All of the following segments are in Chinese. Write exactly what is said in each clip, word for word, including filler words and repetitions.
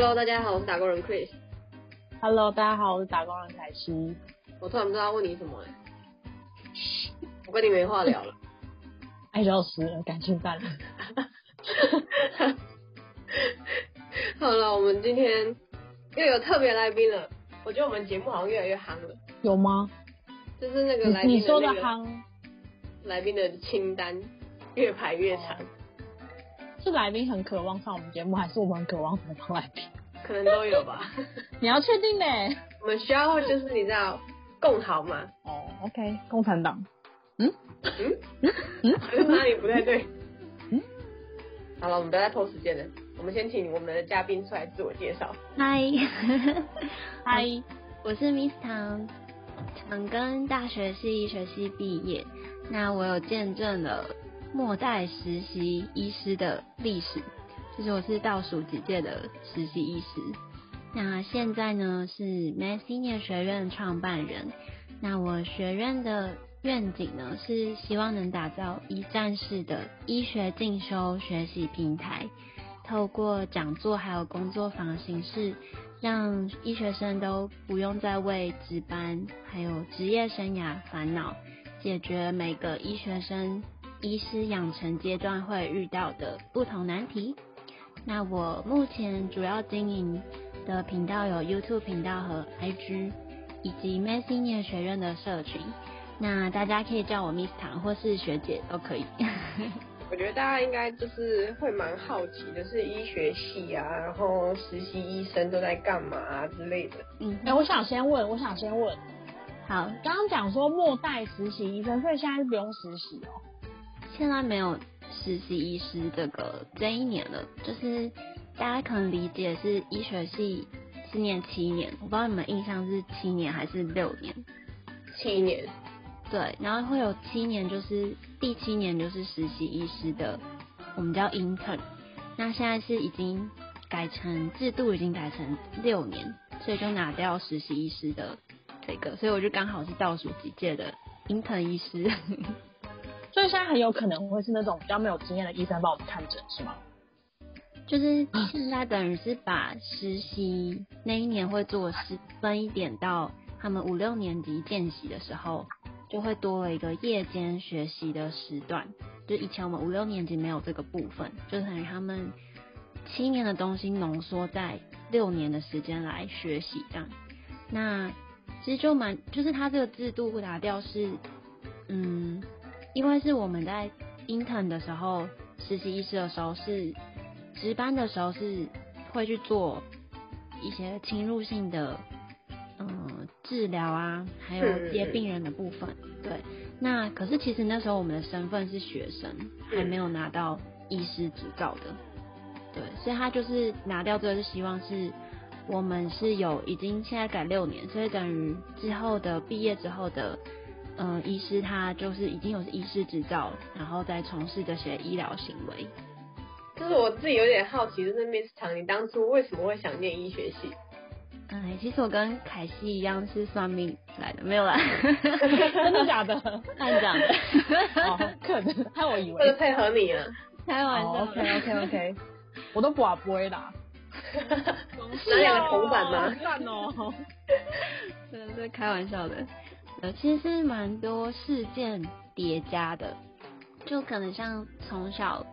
Hello， 大家好，我是打工人 Chris。Hello， 大家好，我是打工人凯西。我突然不知道问你什么哎、欸，我跟你没话聊了，爱笑死了，感情淡了。好了，我们今天又有特别来宾了，我觉得我们节目好像越来越夯了。有吗？就是那个来宾、那個，你说的夯，来宾的清单越排越长。哦，是来宾很渴望上我们节目，还是我们很渴望上来宾？可能都有吧。你要确定呢？我们需要就是你知道共好嘛？哦 ，OK， 共产党。嗯嗯嗯嗯，还是哪里不太对？嗯，好了，我们不要再拖时间了。我们先请我们的嘉宾出来自我介绍。嗨嗨，我是 Miss Tang， 我跟大学系医学系毕业，那我有见证了末代实习医师的历史，就是我是倒数几届的实习医师。那现在呢是 Med Senior 学院创办人。那我学院的愿景呢是希望能打造一站式的医学进修学习平台，透过讲座还有工作坊的形式，让医学生都不用再为值班还有职业生涯烦恼，解决每个医学生医师养成阶段会遇到的不同难题。那我目前主要经营的频道有 YouTube 频道和 I G， 以及 Med Senior 学院的社群。那大家可以叫我 Miss Tang 或是学姐都可以。我觉得大家应该就是会蛮好奇的是医学系啊，然后实习医生都在干嘛、啊、之类的。嗯，哎、欸，我想先问，我想先问，好，刚刚讲说末代实习医生，所以现在是不用实习哦。现在没有实习医师这个这一年了，就是大家可能理解是医学系是念七年，我不知道你们印象是七年还是六年？七年。对，然后会有七年，就是第七年就是实习医师的，我们叫 intern。那现在是已经改成制度已经改成六年，所以就拿掉实习医师的这个，所以我就刚好是倒数几届的 intern 医师。所以现在很有可能会是那种比较没有经验的医生帮我们看诊，是吗？就是现在等于是把实习那一年会做十分一点到他们五六年级见习的时候，就会多了一个夜间学习的时段。就以前我们五六年级没有这个部分，就是等于他们七年的东西浓缩在六年的时间来学习这样。那其实就蛮，就是他这个制度会打掉是，嗯。因为是我们在 intern 的时候，实习医师的时候是值班的时候是会去做一些侵入性的嗯治疗啊，还有接病人的部分。对，那可是其实那时候我们的身份是学生，还没有拿到医师执照的。对，所以他就是拿掉这个，是希望是我们是有已经现在改六年，所以等于之后的毕业之后的。呃，医师他就是已经有医师执照，然后再从事这些医疗行为。就是我自己有点好奇，就是 Miss Tang， 你当初为什么会想念医学系？嗯，其实我跟凯西一样是算命来的，没有啦。真的假的？乱讲的。哦，可能害我以为。为了配合你啊。开玩笑。Oh, OK OK OK， 我都拔杯啦。拿两个铜板吗？赞哦。真的是开玩笑的。呃，其实是蛮多事件叠加的，就可能像从小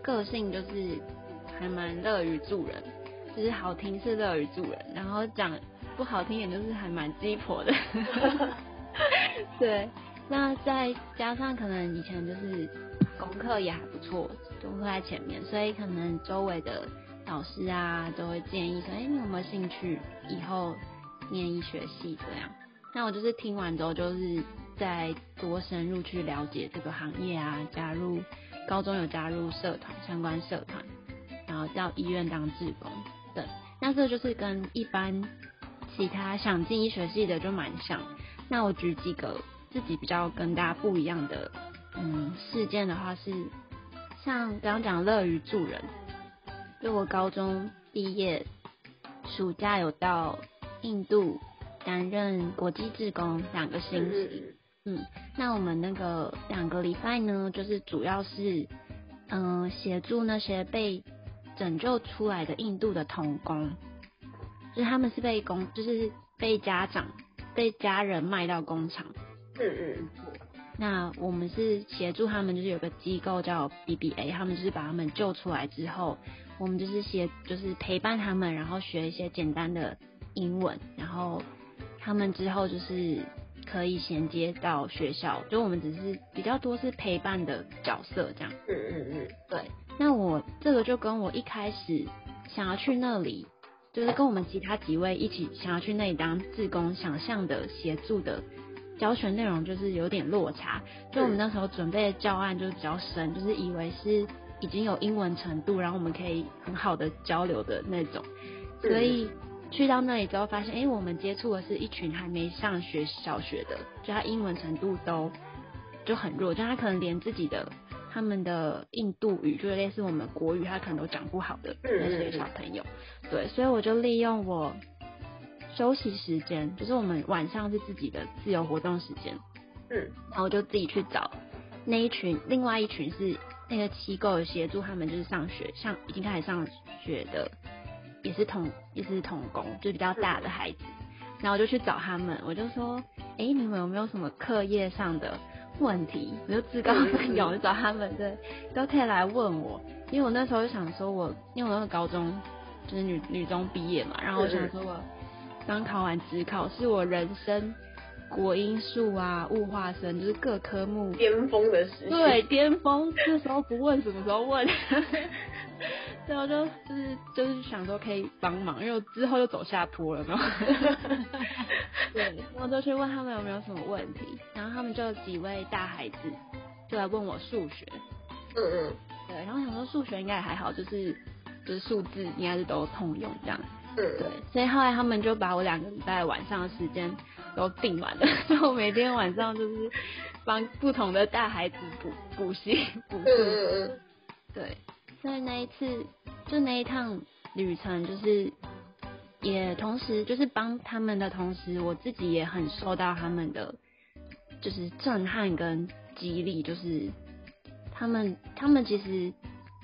个性就是还蛮乐于助人，就是好听是乐于助人，然后讲不好听点就是还蛮鸡婆的。对，那再加上可能以前就是功课也还不错，功课在前面，所以可能周围的老师啊都会建议说，哎、欸，你有没有兴趣以后念医学系这样？那我就是听完之后，就是再多深入去了解这个行业啊，加入高中有加入社团相关社团，然后到医院当志工等。那这就是跟一般其他想进医学系的就蛮像。那我举几个自己比较跟大家不一样的嗯事件的话是，像刚刚讲乐于助人，就我高中毕业暑假有到印度。担任国际志工两个星期，嗯，那我们那个两个礼拜呢，就是主要是，嗯、呃，协助那些被拯救出来的印度的童工，就是他们是被工，就是被家长、被家人卖到工厂。嗯嗯。那我们是协助他们，就是有个机构叫 B B A， 他们就是把他们救出来之后，我们就是协，就是陪伴他们，然后学一些简单的英文，然后他们之后就是可以衔接到学校，就我们只是比较多是陪伴的角色这样。嗯嗯嗯，对。那我这个就跟我一开始想要去那里，就是跟我们其他几位一起想要去那里当志工想象的协助的教学内容就是有点落差。就我们那时候准备的教案就是比较深，就是以为是已经有英文程度，然后我们可以很好的交流的那种，所以去到那里之后发现，哎、欸，我们接触的是一群还没上学小学的，就他英文程度都就很弱，就他可能连自己的他们的印度语，就是类似我们国语，他可能都讲不好的那些小朋友。对，所以我就利用我休息时间，就是我们晚上是自己的自由活动时间，嗯，然后我就自己去找那一群，另外一群是那个机构协助他们就是上学，像已经开始上学的。也是同也是同工，就比较大的孩子，然后我就去找他们，我就说，哎、欸，你们有没有什么课业上的问题？我就自告奋勇找他们，对，都可以来问我。因为我那时候就想说我，我因为我那个高中就是女女中毕业嘛，然后我想说我刚考完指考，是我人生国英数啊、物化生就是各科目巅峰的时期，对，巅峰，那时候不问什么时候问。所以我就就是就是想说可以帮忙，因为我之后又走下坡了嘛。对，我就去问他们有没有什么问题，然后他们就有几位大孩子就来问我数学。嗯嗯。对，然后想说数学应该也还好，就是就是数字应该是都通用这样。嗯。对，所以后来他们就把我两个礼拜晚上的时间都定完了，所以我每天晚上就是帮不同的大孩子补补习补数学。嗯嗯。对。所以那一次，就那一趟旅程，就是也同时就是帮他们的同时，我自己也很受到他们的就是震撼跟激励。就是他们他们其实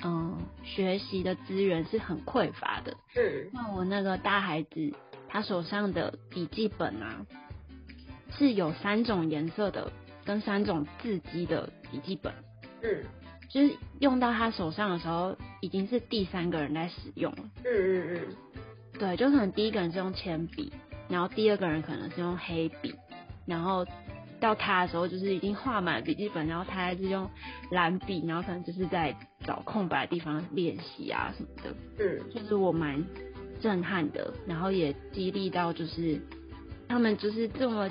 嗯、呃、学习的资源是很匮乏的。嗯。那我那个大孩子，他手上的笔记本啊，是有三种颜色的跟三种字迹的笔记本。嗯。就是用到他手上的时候，已经是第三个人在使用了。嗯嗯嗯。对，就可能第一个人是用铅笔，然后第二个人可能是用黑笔，然后到他的时候就是已经画满笔记本，然后他还是用蓝笔，然后可能就是在找空白的地方练习啊什么的。嗯。就是我蛮震撼的，然后也激励到，就是他们就是这么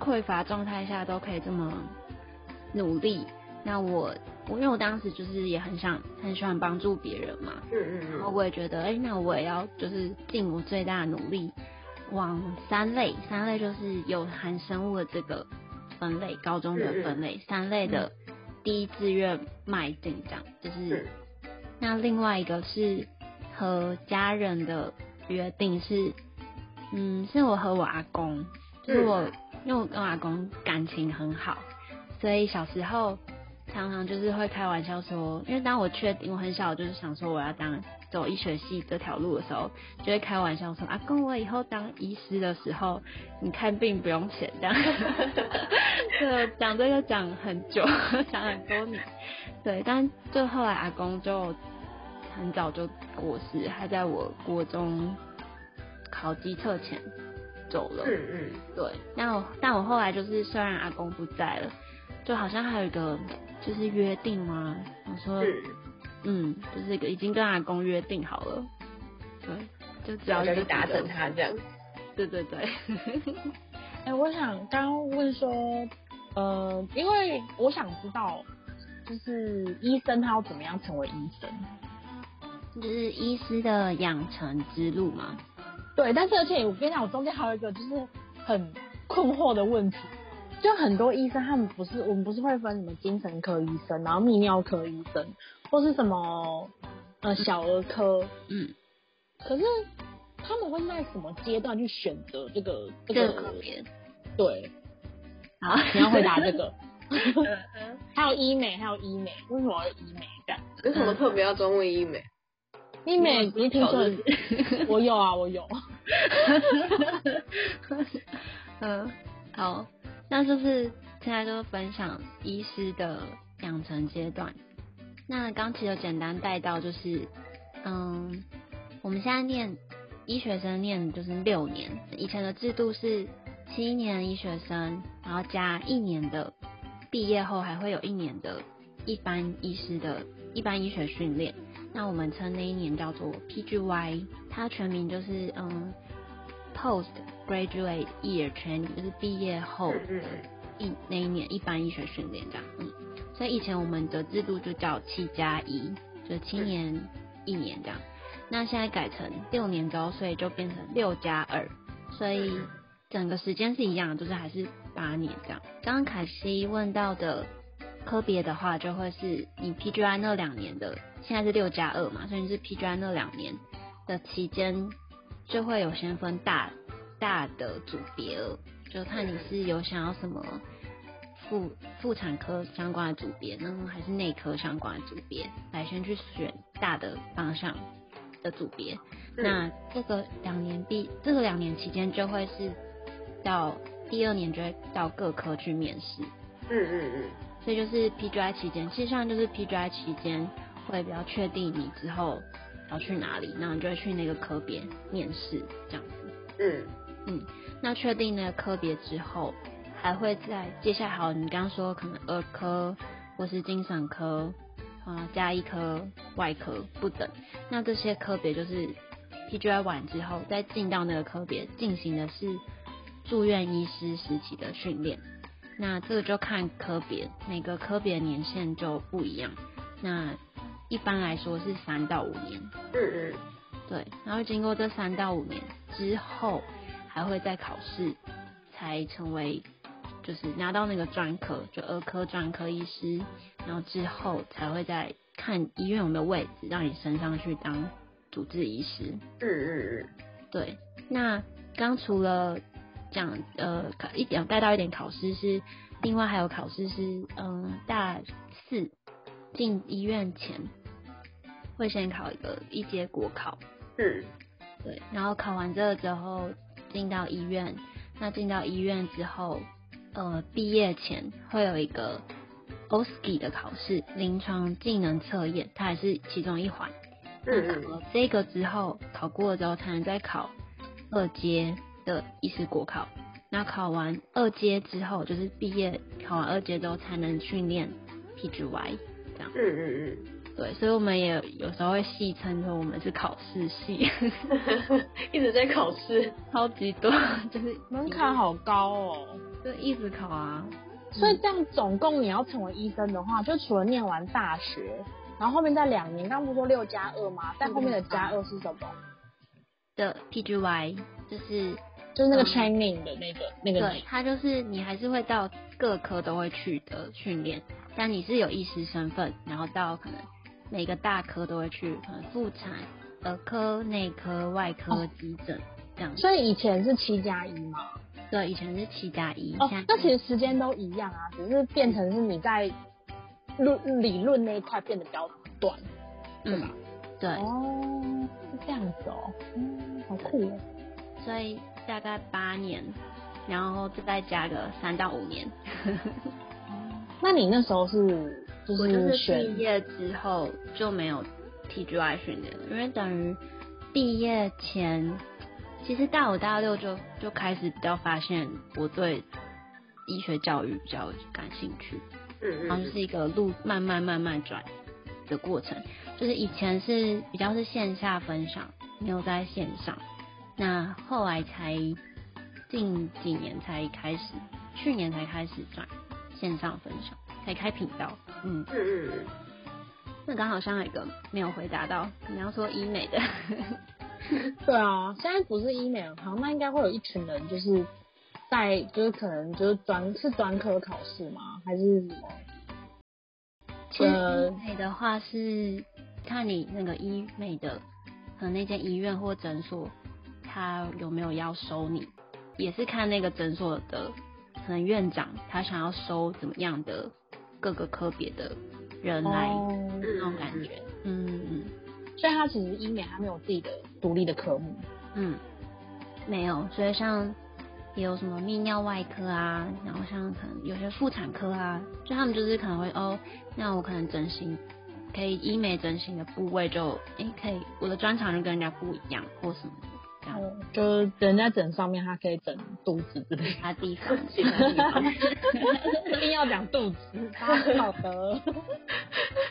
匮乏状态下都可以这么努力。那我。我因为我当时就是也很想很喜欢帮助别人嘛，嗯嗯，然后我也觉得，哎、欸，那我也要就是尽我最大的努力，往三类，三类就是有含生物的这个分类，高中的分类，嗯嗯，三类的第一志愿迈进这样，就是、嗯、那另外一个是和家人的约定是，嗯，是我和我阿公，就是我、嗯、因为我跟我阿公感情很好，所以小时候。常常就是会开玩笑说，因为当我确定我很小就是想说我要当走医学系这条路的时候，就会开玩笑说，阿公我以后当医师的时候，你看病不用钱这样。对，讲这个讲很久，讲很多年。对，但就后来阿公就很早就过世，他在我国中考基测前走了。嗯嗯。对，那我但我后来就是虽然阿公不在了，就好像还有一个。就是约定吗？我说，嗯，就是已经跟阿公约定好了，对，就只要去达成他这样。对对对。哎、欸，我想刚刚问说，呃，因为我想知道，就是医生他要怎么样成为医生，就是医师的养成之路嘛。对，但是而且我跟你讲，我中间还有一个就是很困惑的问题。就很多医生，他们不是我们不是会分什么精神科医生，然后泌尿科医生，或是什么呃小儿科，嗯，可是他们会在什么阶段去选择这个这个科别？对，好，你要回答这个。还有医美，还有医美，为什么要医美？为什么特别要专问医美？你每你听说我有啊，我有。嗯，好，那就是现在就是分享医师的养成阶段。那刚其实简单带到就是，嗯，我们现在念医学生念就是六年，以前的制度是七年医学生，然后加一年的毕业后还会有一年的一般医师的一般医学训练。那我们称那一年叫做 P G Y， 它全名就是嗯 Post Graduate Year Training， 就是毕业后一那一年一般医学训练这样。嗯，所以以前我们的制度就叫七加一，就七年一年这样。那现在改成六年之后，所以就变成六加二，所以整个时间是一样的，就是还是八年这样。刚刚凯西问到的科别的话，就会是你 P G Y 那两年的，现在是六加二嘛，所以你是 P G Y 那两年的期间，就会有先分大大的组别了，就看你是有想要什么妇妇产科相关的组别呢，还是内科相关的组别，来先去选大的方向的组别。那这个两年毕，这个两年期间就会是到第二年就会到各科去面试。嗯嗯嗯。所以就是 P G I 期间，事实上就是 P G I 期间会比较确定你之后要去哪里，那你就会去那个科别面试这样子。嗯嗯，那确定那个科别之后，还会在接下来，好，你刚刚说可能儿科或是精神科啊、家医科、外科不等，那这些科别就是 P G I 完之后再进到那个科别进行的是住院医师时期的训练。那这个就看科别，每个科别年限就不一样。那一般来说是三到五年。嗯嗯。对，然后经过这三到五年之后，还会再考试，才成为就是拿到那个专科，就儿科专科医师。然后之后才会再看医院有没有位置，让你升上去当主治医师。嗯嗯嗯。对，那刚除了讲呃，一点带到一点考试是，另外还有考试是，嗯，大四进医院前会先考一个一阶国考，嗯，对，然后考完这个之后进到医院，那进到医院之后，呃，毕业前会有一个 O S C E 的考试，临床技能测验，它也是其中一环，嗯，考这个之后考过了之后才能再考二阶的医师国考，那考完二阶之后，就是毕业考完二阶之后才能训练 P G Y 这样。嗯嗯嗯。对，所以我们也有时候会戏称说我们是考试系，一直在考试，超级多，就是门槛好高哦，就一直考啊。所以这样总共你要成为医生的话，就除了念完大学，然后后面再两年，刚不是说六加二吗？但后面的加二是什么？的 P G Y 就是。就是那个 training 的那个、嗯、那个，对，它就是你还是会到各科都会去的训练，但你是有医师身份，然后到可能每个大科都会去，可能妇产、儿科、内科、外科、急诊、哦、这样。所以以前是七加一嘛？对，以前是七加一。哦，那其实时间都一样啊，只是变成是你在理论那一块变得比较短，对吧？嗯、对。哦，是这样子哦，嗯，好酷耶。所以。大概八年，然后再加个三到五年。那你那时候是就是我就是毕业之后就没有 P G Y 训练了，因为等于毕业前，其实大五大六就就开始比较发现我对医学教育比较感兴趣，嗯嗯，然后就是一个路慢慢慢慢转的过程，就是以前是比较是线下分享，没有在线上。那后来才近几年才开始，去年才开始转线上分享，才开频道。嗯嗯嗯。那刚好像有一个没有回答到，你要说医美的。对啊，现在不是医美，好像那应该会有一群人就是在，就是可能就是专是专科考试吗？还是什么？其实医美的话是看你那个医美的和那间医院或诊所。他有没有要收你，也是看那个诊所的可能院长他想要收怎么样的各个科别的人来、oh. 那种感觉，嗯嗯，所以它其实医美它没有自己的独立的科目。嗯，没有，所以像也有什么泌尿外科啊，然后像可能有些妇产科啊，就他们就是可能会哦，那我可能整形可以医美整形的部位就哎可以，我的专长就跟人家不一样或什么的。嗯、就人家整上面，他可以整肚子之类的，他地方，一定要讲肚子，他好的，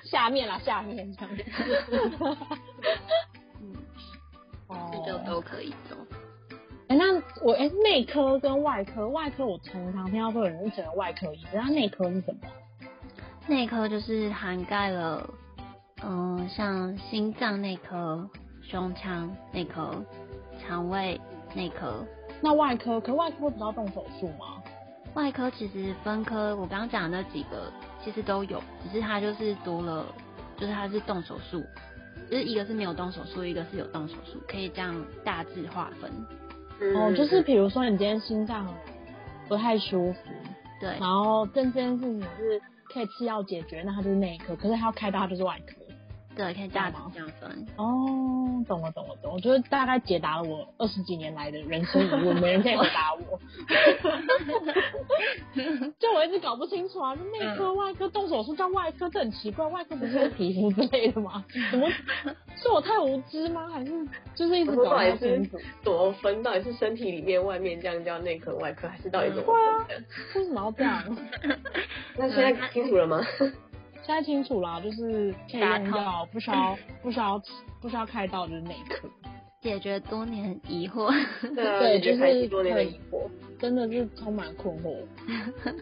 下面啦，下面这样子，嗯，哦，这就都可以走。哎、欸，那我哎，内、欸、科跟外科，外科我常常听到都有人整外科医，那内科是什么？内科就是涵盖了，嗯、呃，像心脏内科、胸腔内科。肠胃内科，那外科，可外科不知道动手术吗？外科其实分科，我刚刚讲的那几个其实都有，只是它就是多了，就是它是动手术，就是一个是没有动手术，一个是有动手术，可以这样大致划分。哦，就是比如说你今天心脏不太舒服，对，然后这件事情是可以吃药解决，那它就是内科，可是它要开刀它就是外科。对，可以大致这样分。哦，懂了懂了懂了，我觉得大概解答了我二十几年来的人生疑问，没人可以回答我。就我一直搞不清楚啊，就内科、外科、动手术叫外科，这很奇怪，外科不是皮肤之类的吗？怎么是我太无知吗？还是就是一直搞不清楚？怎么分？到底是身体里面、外面这样叫内科、外科，还是到底怎么分的？为什么要这样？那现在清楚了吗？现在清楚啦，就是可以用药，不需要不需要不需要开刀，就是内科解决多年疑惑。对，就是多年的疑惑，真的是充满困惑。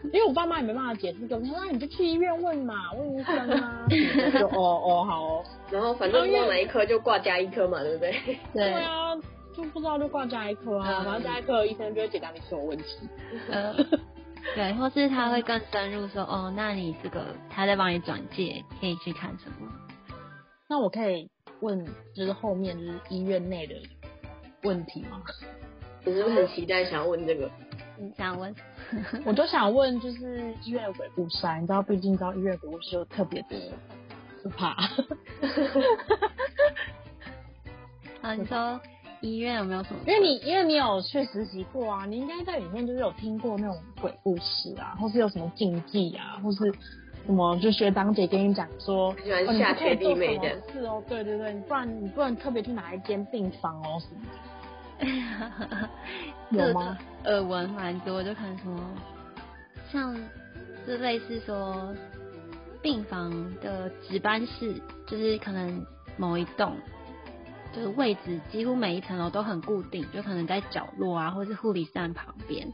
因为我爸妈也没办法解释给我，那你就去医院问嘛，问医生啊。就哦哦好哦，然后反正问哪一科就挂加一科嘛，对不对？对啊，就不知道就挂加一科啊，然后加一科医生就会解答你所有问题。呃对，或是他会更深入说，哦，那你这个他在帮你转介，可以去看什么？那我可以问，就是后面就是医院内的问题吗？我是很期待想问这个。你想问？我就想问，就是医院的鬼故事，你知道，毕竟知道医院鬼故事就特别的可怕。啊，你说医院有没有什么？因为你因为你有去实习过啊，你应该在里面就是有听过那种鬼故事啊，或是有什么禁忌啊，或是什么就学长姐跟你讲说，喜欢下铁弟妹的是哦，对对对，不然你不能特别去哪一间病房哦什么的。有吗？耳闻蛮多，就看什么像就类似说病房的值班室，就是可能某一栋。就是位置几乎每一层楼都很固定，就可能在角落啊，或是护理站旁边，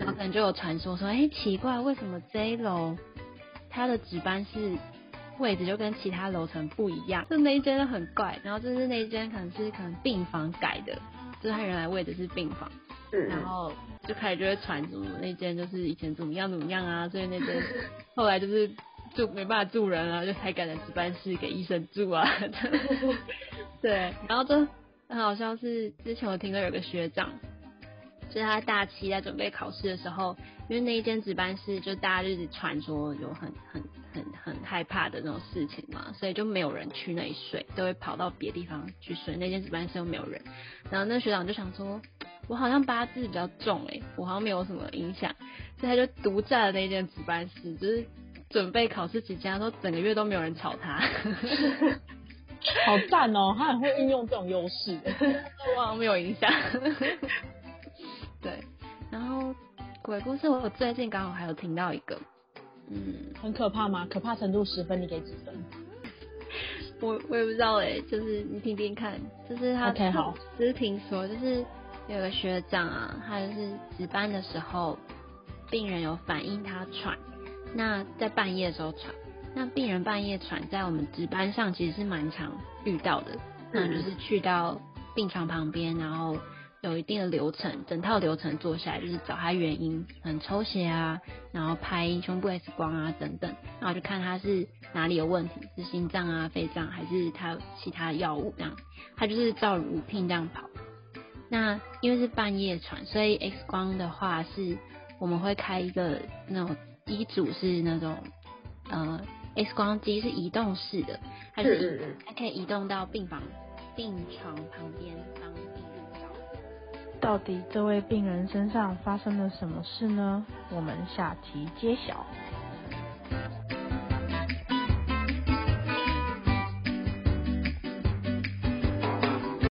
然后可能就有传说说，哎、欸，奇怪，为什么这一楼它的值班室位置就跟其他楼层不一样？就那一间都很怪，然后就是那一间可能是可能病房改的，就是它原来位置是病房，然后就开始就会传什么那间就是以前怎么样怎么样啊，所以那间后来就是住没办法住人啊，就才改成值班室给医生住啊。对，然后就很好笑是，之前我听到有个学长，就是他大七在准备考试的时候，因为那一间值班室就大家就是传说有很很很很害怕的那种事情嘛，所以就没有人去那里睡，都会跑到别的地方去睡。那间值班室又没有人，然后那学长就想说，我好像八字比较重哎、欸，我好像没有什么影响，所以他就独占了那间值班室，就是准备考试期间，说整个月都没有人吵他。好赞哦、喔，他很会运用这种优势，我好像没有影响。对，然后鬼故事我最近刚好还有听到一个，嗯，很可怕吗？可怕程度十分，你给几分？我我也不知道哎、欸，就是你听听看，就是他 ，OK 好，只是听说，就是有个学长啊，他就是值班的时候，病人有反映他喘，那在半夜的时候喘。那病人半夜喘，在我们值班上其实是蛮常遇到的。那就是去到病床旁边，然后有一定的流程，整套流程做下来，就是找他原因，很抽血啊，然后拍胸部 X 光啊等等，然后就看他是哪里有问题，是心脏啊、肺脏还是他其他药物这样。他就是照 routine 这样跑。那因为是半夜喘，所以 X 光的话是我们会开一个那种医嘱，是那种呃。X 光机是移动式的，它是它可以移动到病房病床旁边帮病人照顾。到底这位病人身上发生了什么事呢？我们下集揭晓。